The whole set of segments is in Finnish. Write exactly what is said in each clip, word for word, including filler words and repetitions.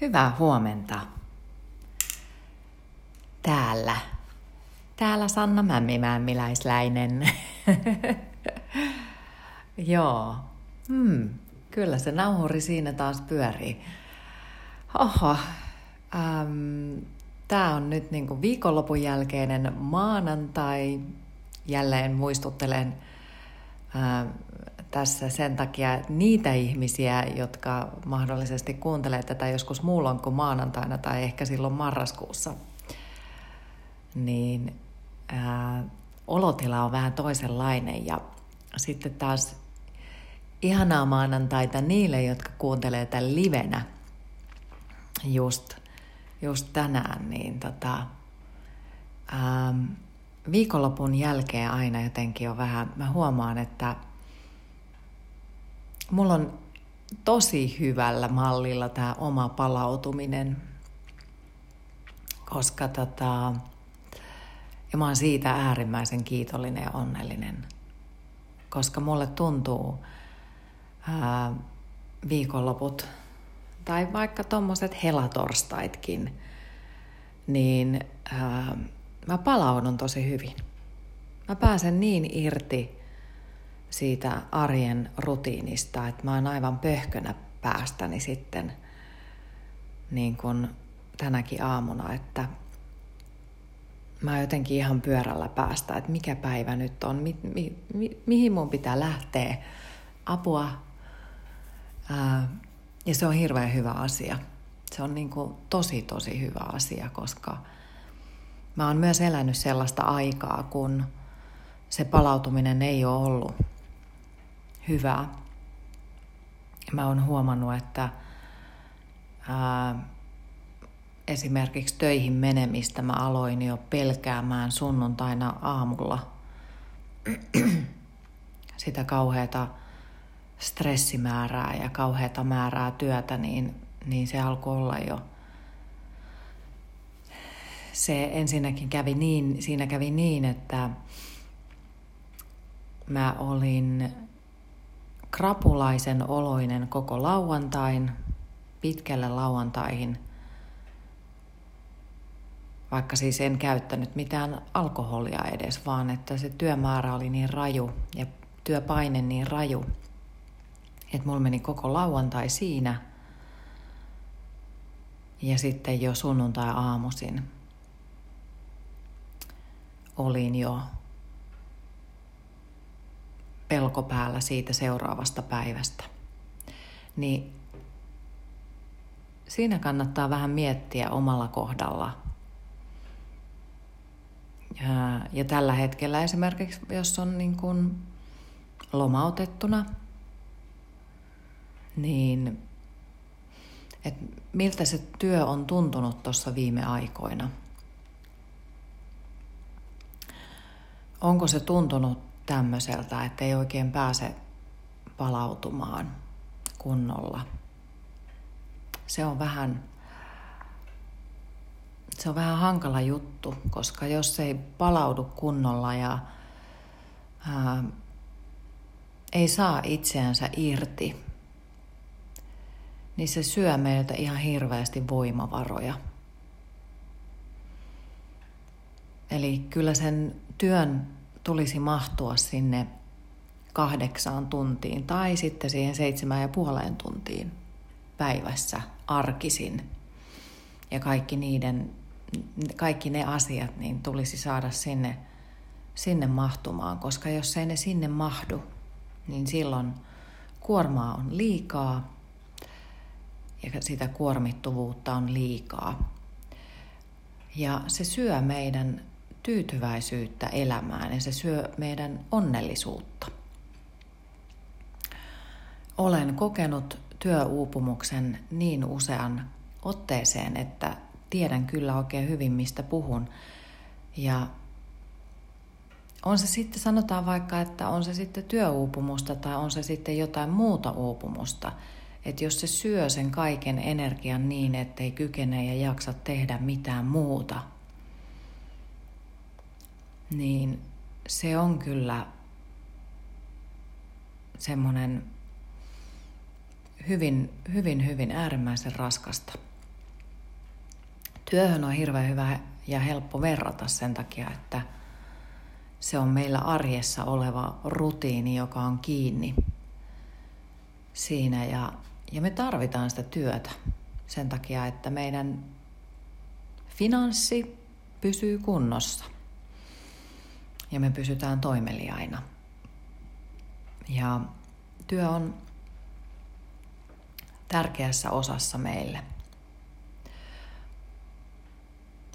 Hyvää huomenta. Täällä. Täällä Sanna Mämmimäämmiläisläinen. Joo. Hmm. Kyllä se nauhuri siinä taas pyörii. Oho. Ähm. Tää on nyt niinku viikonlopun jälkeinen maanantai. Jälleen muistuttelen äh, tässä sen takia, että niitä ihmisiä, jotka mahdollisesti kuuntelee tätä joskus muulloin kuin maanantaina tai ehkä silloin marraskuussa, niin ää, olotila on vähän toisenlainen. Ja sitten taas ihanaa maanantaita niille, jotka kuuntelee tämän livenä just, just tänään, niin tota, ää, viikonlopun jälkeen aina jotenkin on vähän, mä huomaan, että mulla on tosi hyvällä mallilla tämä oma palautuminen, koska tota, ja mä oon siitä äärimmäisen kiitollinen ja onnellinen, koska mulle tuntuu ää, viikonloput tai vaikka tommoset helatorstaitkin, niin ää, mä palaudun tosi hyvin. Mä pääsen niin irti siitä arjen rutiinista, että mä oon aivan pöhkönä päästäni sitten, niin kuin tänäkin aamuna, että mä oon jotenkin ihan pyörällä päästä, että mikä päivä nyt on, mi- mi- mi- mihin mun pitää lähteä, apua. Ää, ja se on hirveän hyvä asia. Se on niin kuin tosi, tosi hyvä asia, koska mä oon myös elänyt sellaista aikaa, kun se palautuminen ei ole ollut hyvää. Mä oon huomannut, että ää, esimerkiksi töihin menemistä mä aloin jo pelkäämään sunnuntaina aamulla sitä kauheata stressimäärää ja kauheata määrää työtä, niin, niin se alkoi olla jo. Se ensinnäkin kävi niin, siinä kävi niin, että mä olin krapulaisen oloinen koko lauantain, pitkälle lauantaihin, vaikka siis en käyttänyt mitään alkoholia edes, vaan että se työmäärä oli niin raju ja työpaine niin raju, että mulla meni koko lauantai siinä ja sitten jo sunnuntai aamuisin olin jo pelko päällä siitä seuraavasta päivästä. Niin siinä kannattaa vähän miettiä omalla kohdalla. Ja, ja tällä hetkellä esimerkiksi, jos on niin kuin lomautettuna, niin että miltä se työ on tuntunut tuossa viime aikoina? Onko se tuntunut tämmöiseltä, että ei oikein pääse palautumaan kunnolla? Se on vähän, se on vähän hankala juttu, koska jos ei palaudu kunnolla ja ää, ei saa itseänsä irti, niin se syö meiltä ihan hirveästi voimavaroja. Eli kyllä sen työn tulisi mahtua sinne kahdeksaan tuntiin tai sitten siihen seitsemään ja puoleen tuntiin päivässä arkisin. Ja kaikki, niiden, kaikki ne asiat niin tulisi saada sinne, sinne mahtumaan, koska jos ei ne sinne mahdu, niin silloin kuormaa on liikaa ja sitä kuormittuvuutta on liikaa. Ja se syö meidän tyytyväisyyttä elämään ja se syö meidän onnellisuutta. Olen kokenut työuupumuksen niin usean otteeseen, että tiedän kyllä oikein hyvin, mistä puhun. Ja on se sitten, sanotaan vaikka, että on se sitten työuupumusta tai on se sitten jotain muuta uupumusta. Että jos se syö sen kaiken energian niin, ettei kykene ja jaksa tehdä mitään muuta, niin se on kyllä semmoinen hyvin, hyvin, hyvin äärimmäisen raskasta. työhön on hirveän hyvä ja helppo verrata sen takia, että se on meillä arjessa oleva rutiini, joka on kiinni siinä. Ja, ja me tarvitaan sitä työtä sen takia, että meidän finanssi pysyy kunnossa. Ja me pysytään toimeliaina. Ja työ on tärkeässä osassa meille.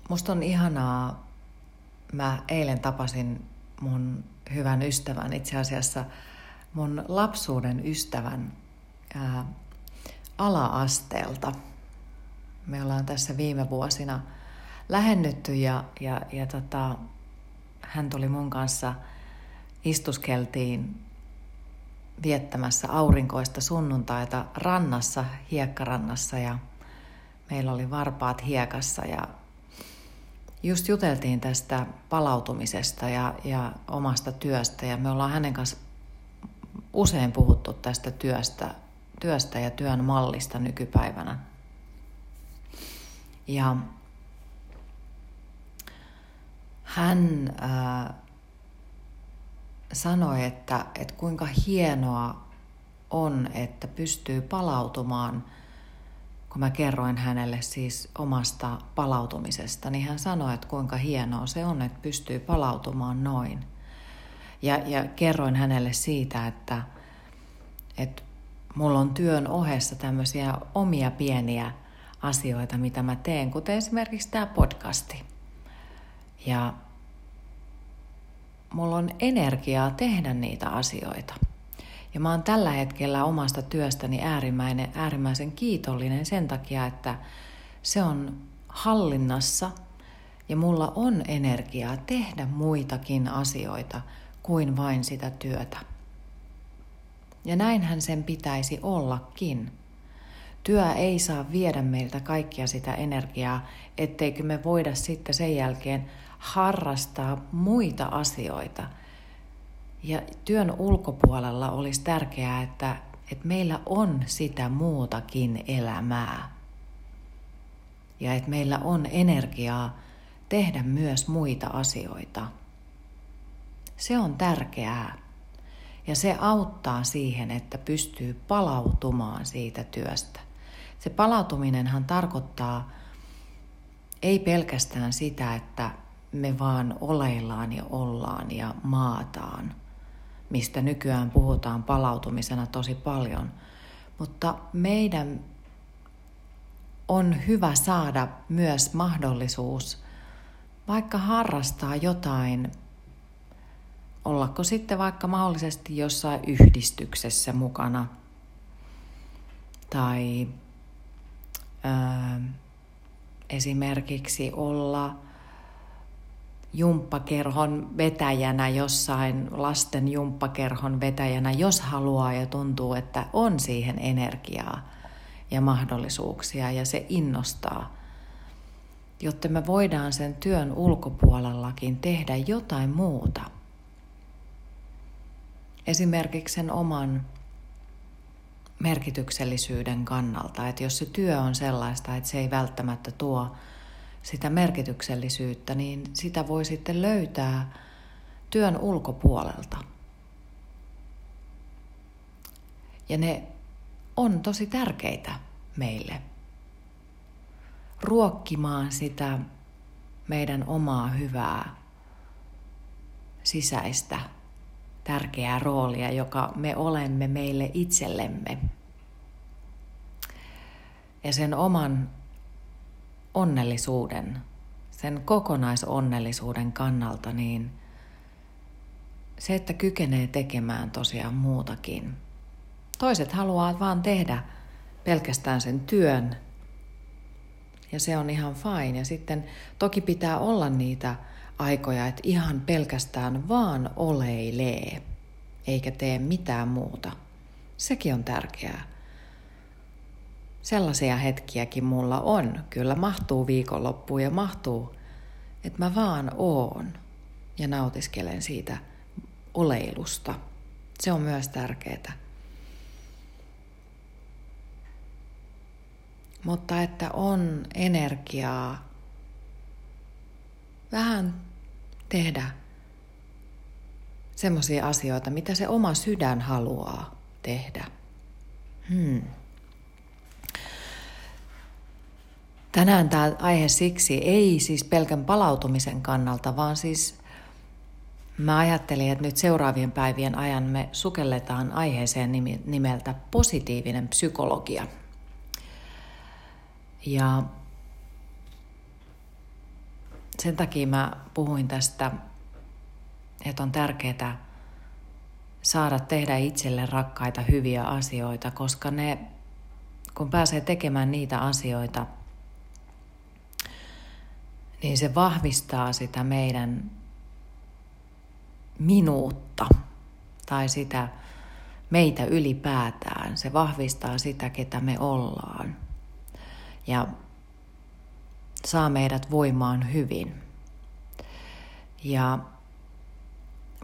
Musta on ihanaa, mä eilen tapasin mun hyvän ystävän, itse asiassa mun lapsuuden ystävän ää, ala-asteelta. Me ollaan tässä viime vuosina lähennytty ja, ja, ja tota, hän tuli mun kanssa, istuskeltiin viettämässä aurinkoista sunnuntaita rannassa, hiekkarannassa, ja meillä oli varpaat hiekassa ja just juteltiin tästä palautumisesta ja, ja omasta työstä, ja me ollaan hänen kanssa usein puhuttu tästä työstä, työstä ja työn mallista nykypäivänä. Ja hän äh, sanoi, että, että kuinka hienoa on, että pystyy palautumaan. Kun mä kerroin hänelle siis omasta palautumisesta, niin hän sanoi, että kuinka hienoa se on, että pystyy palautumaan noin. Ja, ja kerroin hänelle siitä, että, että mulla on työn ohessa tämmöisiä omia pieniä asioita, mitä mä teen, kuten esimerkiksi tämä podcasti. Ja mulla on energiaa tehdä niitä asioita. Ja mä oon tällä hetkellä omasta työstäni äärimmäinen, äärimmäisen kiitollinen sen takia, että se on hallinnassa ja mulla on energiaa tehdä muitakin asioita kuin vain sitä työtä. Ja näinhän sen pitäisi ollakin. Työ ei saa viedä meiltä kaikkia sitä energiaa, etteikö me voida sitten sen jälkeen harrastaa muita asioita. Ja työn ulkopuolella olisi tärkeää, että, että meillä on sitä muutakin elämää. Ja että meillä on energiaa tehdä myös muita asioita. Se on tärkeää. Ja se auttaa siihen, että pystyy palautumaan siitä työstä. Se palautuminenhan tarkoittaa ei pelkästään sitä, että me vaan oleillaan ja ollaan ja maataan, mistä nykyään puhutaan palautumisena tosi paljon. Mutta meidän on hyvä saada myös mahdollisuus vaikka harrastaa jotain, ollako sitten vaikka mahdollisesti jossain yhdistyksessä mukana tai äh, esimerkiksi olla jumppakerhon vetäjänä jossain, lasten jumppakerhon vetäjänä, jos haluaa ja tuntuu, että on siihen energiaa ja mahdollisuuksia ja se innostaa. Jotta me voidaan sen työn ulkopuolellakin tehdä jotain muuta. Esimerkiksi sen oman merkityksellisyyden kannalta, että jos se työ on sellaista, että se ei välttämättä tuo sitä merkityksellisyyttä, niin sitä voi sitten löytää työn ulkopuolelta. Ja ne on tosi tärkeitä meille. Ruokkimaan sitä meidän omaa hyvää, sisäistä, tärkeää roolia, joka me olemme meille itsellemme. Ja sen oman onnellisuuden, sen kokonaisonnellisuuden kannalta, niin se, että kykenee tekemään tosiaan muutakin. Toiset haluavat vaan tehdä pelkästään sen työn, ja se on ihan fine. Ja sitten toki pitää olla niitä aikoja, että ihan pelkästään vaan oleilee, eikä tee mitään muuta. Sekin on tärkeää. Sellaisia hetkiäkin mulla on. Kyllä mahtuu viikonloppuun ja mahtuu, että mä vaan oon ja nautiskelen siitä oleilusta. Se on myös tärkeää. Mutta että on energiaa vähän tehdä semmoisia asioita, mitä se oma sydän haluaa tehdä. Hmm. Tänään tämä aihe siksi ei siis pelkän palautumisen kannalta, vaan siis mä ajattelin, että nyt seuraavien päivien ajan me sukelletaan aiheeseen nimeltä positiivinen psykologia. Ja sen takia mä puhuin tästä, että on tärkeää saada tehdä itselle rakkaita hyviä asioita, koska ne, kun pääsee tekemään niitä asioita, niin se vahvistaa sitä meidän minuutta tai sitä meitä ylipäätään. Se vahvistaa sitä, ketä me ollaan ja saa meidät voimaan hyvin. Ja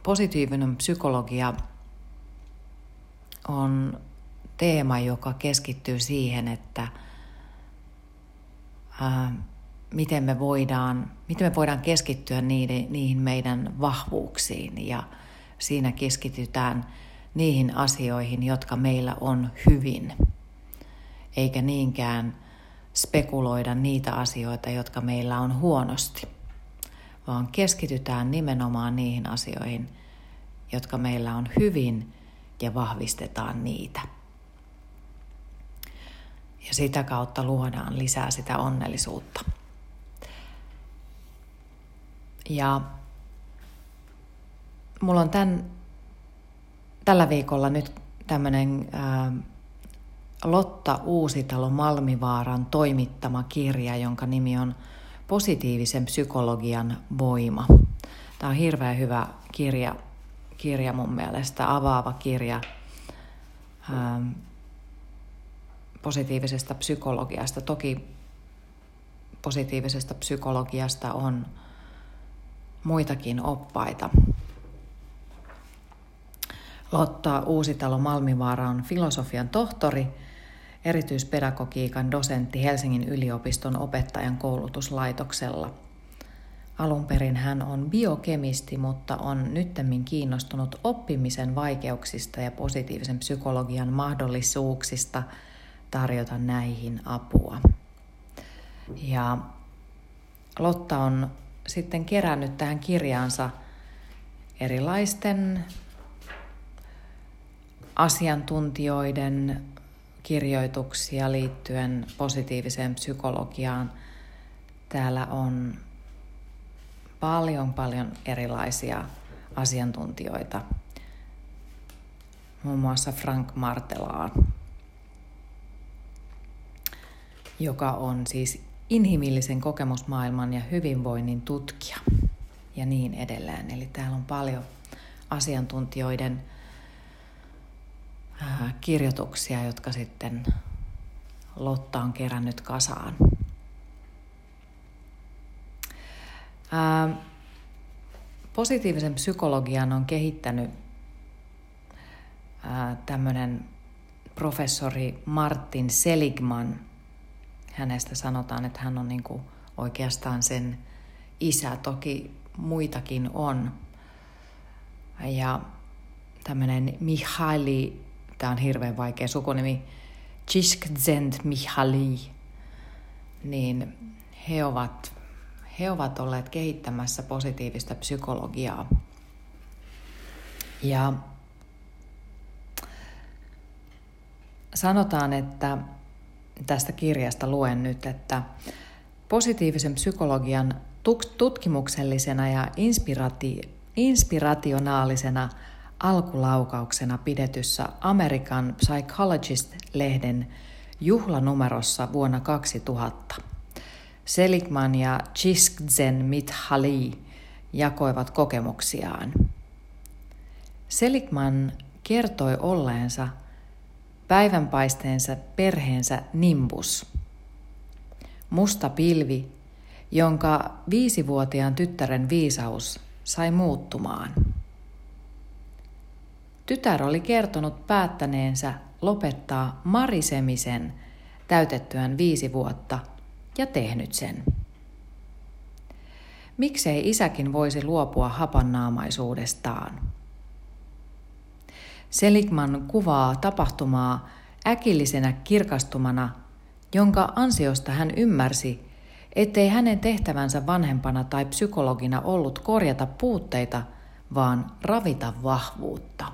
positiivinen psykologia on teema, joka keskittyy siihen, että ää, miten me voidaan, miten me voidaan keskittyä niiden, niihin meidän vahvuuksiin, ja siinä keskitytään niihin asioihin, jotka meillä on hyvin, eikä niinkään spekuloida niitä asioita, jotka meillä on huonosti, vaan keskitytään nimenomaan niihin asioihin, jotka meillä on hyvin, ja vahvistetaan niitä. Ja sitä kautta luodaan lisää sitä onnellisuutta. Ja mulla on tämän, tällä viikolla nyt tämmöinen ää, Lotta Uusitalo Malmivaaran toimittama kirja, jonka nimi on Positiivisen psykologian voima. Tämä on hirveän hyvä kirja, kirja mun mielestä, avaava kirja ää, positiivisesta psykologiasta. Toki positiivisesta psykologiasta on muitakin oppaita. Lotta Uusitalo Malmivaara on filosofian tohtori, erityispedagogiikan dosentti Helsingin yliopiston opettajan koulutuslaitoksella. Alun perin hän on biokemisti, mutta on nyttemmin kiinnostunut oppimisen vaikeuksista ja positiivisen psykologian mahdollisuuksista tarjota näihin apua. Ja Lotta on sitten kerännyt tähän kirjaansa erilaisten asiantuntijoiden kirjoituksia liittyen positiiviseen psykologiaan. Täällä on paljon, paljon erilaisia asiantuntijoita, muun muassa Frank Martelaan, joka on siis inhimillisen kokemusmaailman ja hyvinvoinnin tutkija ja niin edelleen. Eli täällä on paljon asiantuntijoiden kirjoituksia, jotka sitten Lotta on kerännyt kasaan. Positiivisen psykologian on kehittänyt tämmöinen professori Martin Seligman. Hänestä sanotaan, että hän on niin kuin oikeastaan sen isä. Toki muitakin on. Ja tämmöinen Mihaili, tämä on hirveän vaikea sukunimi, Csikszentmihalyi, niin he ovat, he ovat olleet kehittämässä positiivista psykologiaa. Ja sanotaan, että tästä kirjasta luen nyt, että positiivisen psykologian tutkimuksellisena ja inspirati- inspirationaalisena alkulaukauksena pidetyssä American Psychologist-lehden juhlanumerossa vuonna kaksituhatta. Seligman ja Csikszentmihalyi jakoivat kokemuksiaan. Seligman kertoi olleensa päivänpaisteensa perheensä nimbus, musta pilvi, jonka viisivuotiaan tyttären viisaus sai muuttumaan. Tytär oli kertonut päättäneensä lopettaa marisemisen täytettyään viisi vuotta ja tehnyt sen. Miksei isäkin voisi luopua hapannaamaisuudestaan? Seligman kuvaa tapahtumaa äkillisenä kirkastumana, jonka ansiosta hän ymmärsi, ettei hänen tehtävänsä vanhempana tai psykologina ollut korjata puutteita, vaan ravita vahvuutta.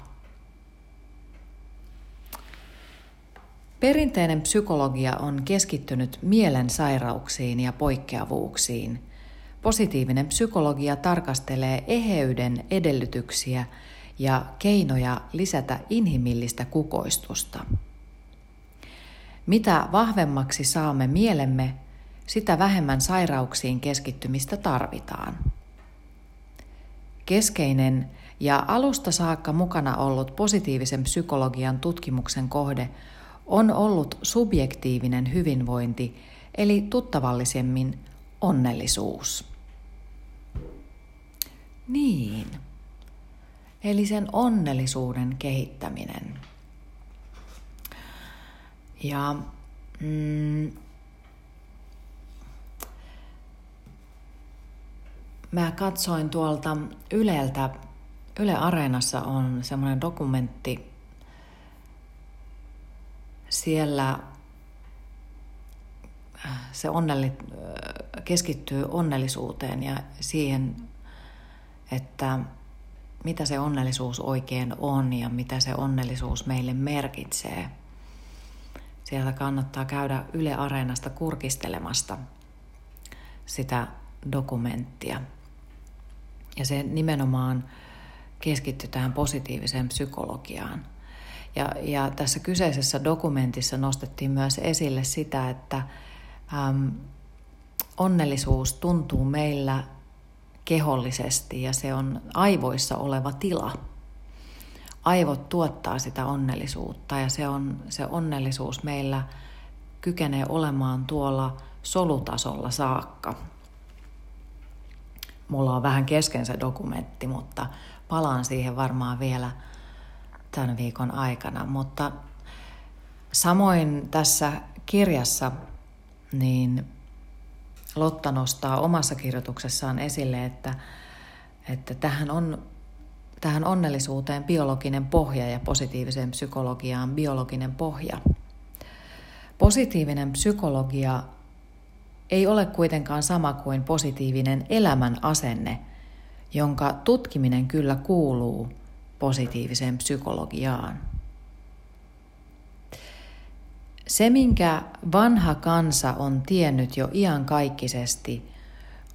Perinteinen psykologia on keskittynyt mielen sairauksiin ja poikkeavuuksiin. Positiivinen psykologia tarkastelee eheyden edellytyksiä ja keinoja lisätä inhimillistä kukoistusta. Mitä vahvemmaksi saamme mielemme, sitä vähemmän sairauksiin keskittymistä tarvitaan. Keskeinen ja alusta saakka mukana ollut positiivisen psykologian tutkimuksen kohde on ollut subjektiivinen hyvinvointi, eli tuttavallisemmin onnellisuus. Niin, eli sen onnellisuuden kehittäminen. Ja mm, mä katsoin tuolta Yleltä, Yle Areenassa on semmoinen dokumentti. Siellä se onnelli, keskittyy onnellisuuteen ja siihen, että mitä se onnellisuus oikein on ja mitä se onnellisuus meille merkitsee. Sieltä kannattaa käydä Yle Areenasta kurkistelemasta sitä dokumenttia. Ja se nimenomaan keskittyy tähän positiiviseen psykologiaan. Ja, ja tässä kyseisessä dokumentissa nostettiin myös esille sitä, että äm, onnellisuus tuntuu meillä kehollisesti ja se on aivoissa oleva tila. Aivot tuottaa sitä onnellisuutta ja se, on, se onnellisuus meillä kykenee olemaan tuolla solutasolla saakka. Mulla on vähän kesken se dokumentti, mutta palaan siihen varmaan vielä tämän viikon aikana, mutta samoin tässä kirjassa niin Lotta nostaa omassa kirjoituksessaan esille, että, että tähän, on, tähän onnellisuuteen biologinen pohja ja positiiviseen psykologiaan biologinen pohja. Positiivinen psykologia ei ole kuitenkaan sama kuin positiivinen elämän asenne, jonka tutkiminen kyllä kuuluu positiiviseen psykologiaan. Se, minkä vanha kansa on tiennyt jo iankaikkisesti,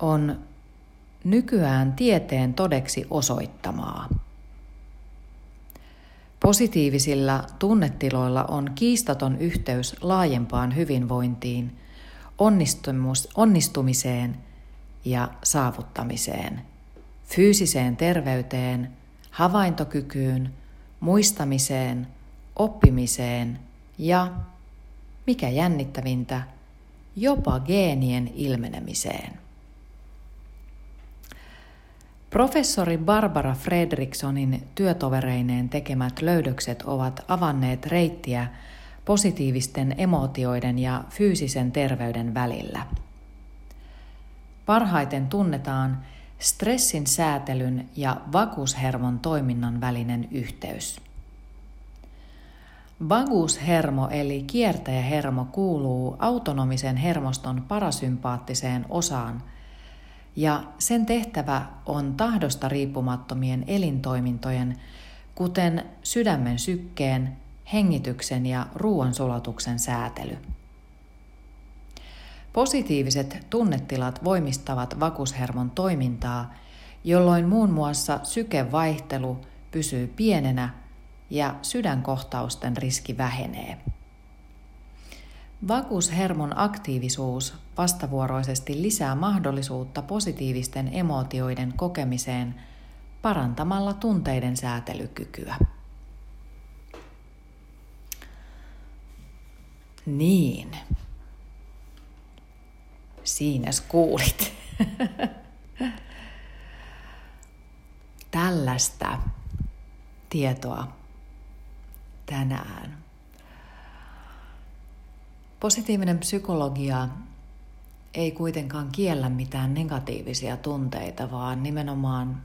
on nykyään tieteen todeksi osoittamaa. Positiivisilla tunnetiloilla on kiistaton yhteys laajempaan hyvinvointiin, onnistumiseen ja saavuttamiseen, fyysiseen terveyteen, havaintokykyyn, muistamiseen, oppimiseen ja, mikä jännittävintä, jopa geenien ilmenemiseen. Professori Barbara Fredrikssonin työtovereineen tekemät löydökset ovat avanneet reittiä positiivisten emootioiden ja fyysisen terveyden välillä. Parhaiten tunnetaan stressin säätelyn ja vagushermon toiminnan välinen yhteys. Vagushermo eli kiertäjähermo kuuluu autonomisen hermoston parasympaattiseen osaan ja sen tehtävä on tahdosta riippumattomien elintoimintojen, kuten sydämen sykkeen, hengityksen ja ruoansulatuksen säätely. Positiiviset tunnetilat voimistavat vagushermon toimintaa, jolloin muun muassa sykevaihtelu pysyy pienenä ja sydänkohtausten riski vähenee. Vagushermon aktiivisuus vastavuoroisesti lisää mahdollisuutta positiivisten emootioiden kokemiseen parantamalla tunteiden säätelykykyä. Niin. Siinäs kuulit. Tällaista tietoa tänään. Positiivinen psykologia ei kuitenkaan kiellä mitään negatiivisia tunteita, vaan nimenomaan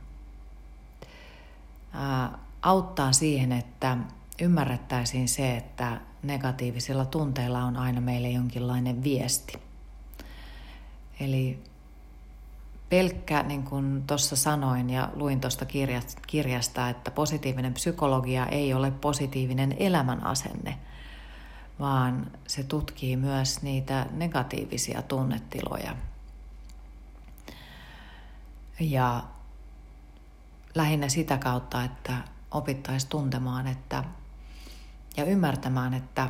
ää, auttaa siihen, että ymmärrettäisiin se, että negatiivisilla tunteilla on aina meille jonkinlainen viesti. Eli pelkkä, niin kuin tuossa sanoin ja luin tuosta kirjasta, että positiivinen psykologia ei ole positiivinen elämänasenne, vaan se tutkii myös niitä negatiivisia tunnetiloja. Ja lähinnä sitä kautta, että opittaisiin tuntemaan että, ja ymmärtämään, että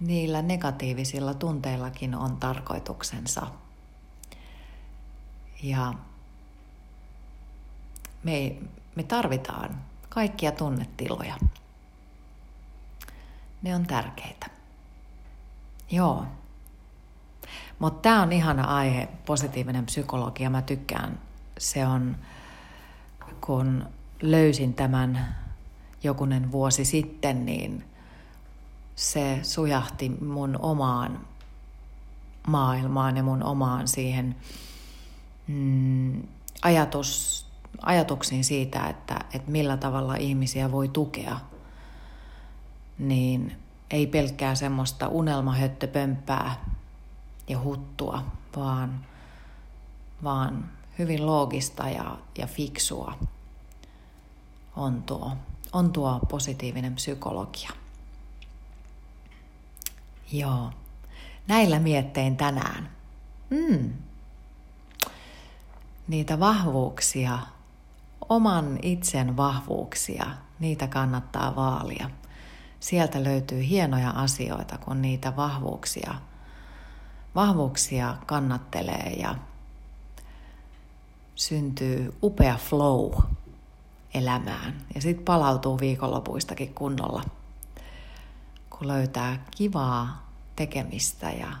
niillä negatiivisilla tunteillakin on tarkoituksensa. Ja me, me tarvitaan kaikkia tunnetiloja. Ne on tärkeitä. Joo. Mutta tämä on ihana aihe, positiivinen psykologia. Mä tykkään. Se on, kun löysin tämän jokunen vuosi sitten, niin se sujahti mun omaan maailmaan ja mun omaan siihen mm, ajatus, ajatuksiin siitä, että, että millä tavalla ihmisiä voi tukea. Niin ei pelkkää semmoista unelmahöttöpömppää ja huttua, vaan, vaan hyvin loogista ja, ja fiksua on tuo, on tuo positiivinen psykologia. Joo, näillä miettein tänään. Mm. Niitä vahvuuksia, oman itsen vahvuuksia, niitä kannattaa vaalia. Sieltä löytyy hienoja asioita, kun niitä vahvuuksia, vahvuuksia kannattelee ja syntyy upea flow elämään. Ja sitten palautuu viikonlopuistakin kunnolla, kun löytää kivaa tekemistä ja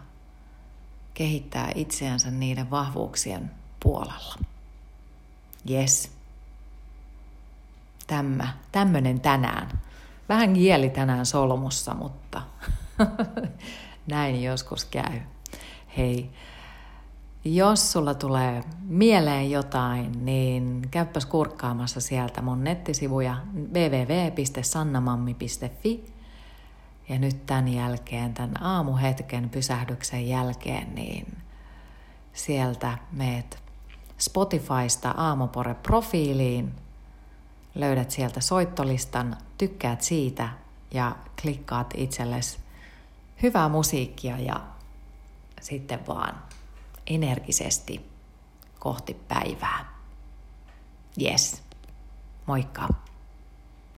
kehittää itseänsä niiden vahvuuksien puolella. Jes. Tämä, tämmönen tänään. Vähän kieli tänään solmussa, mutta näin joskus käy. Hei, jos sulla tulee mieleen jotain, niin käypäs kurkkaamassa sieltä mun nettisivuja double-u double-u double-u piste sanna mammi piste fi. Ja nyt tämän jälkeen, tämän aamuhetken pysähdyksen jälkeen, niin sieltä meet Spotifysta Aamupore-profiiliin. Löydät sieltä soittolistan, tykkäät siitä ja klikkaat itsellesi hyvää musiikkia ja sitten vaan energisesti kohti päivää. Yes, moikka!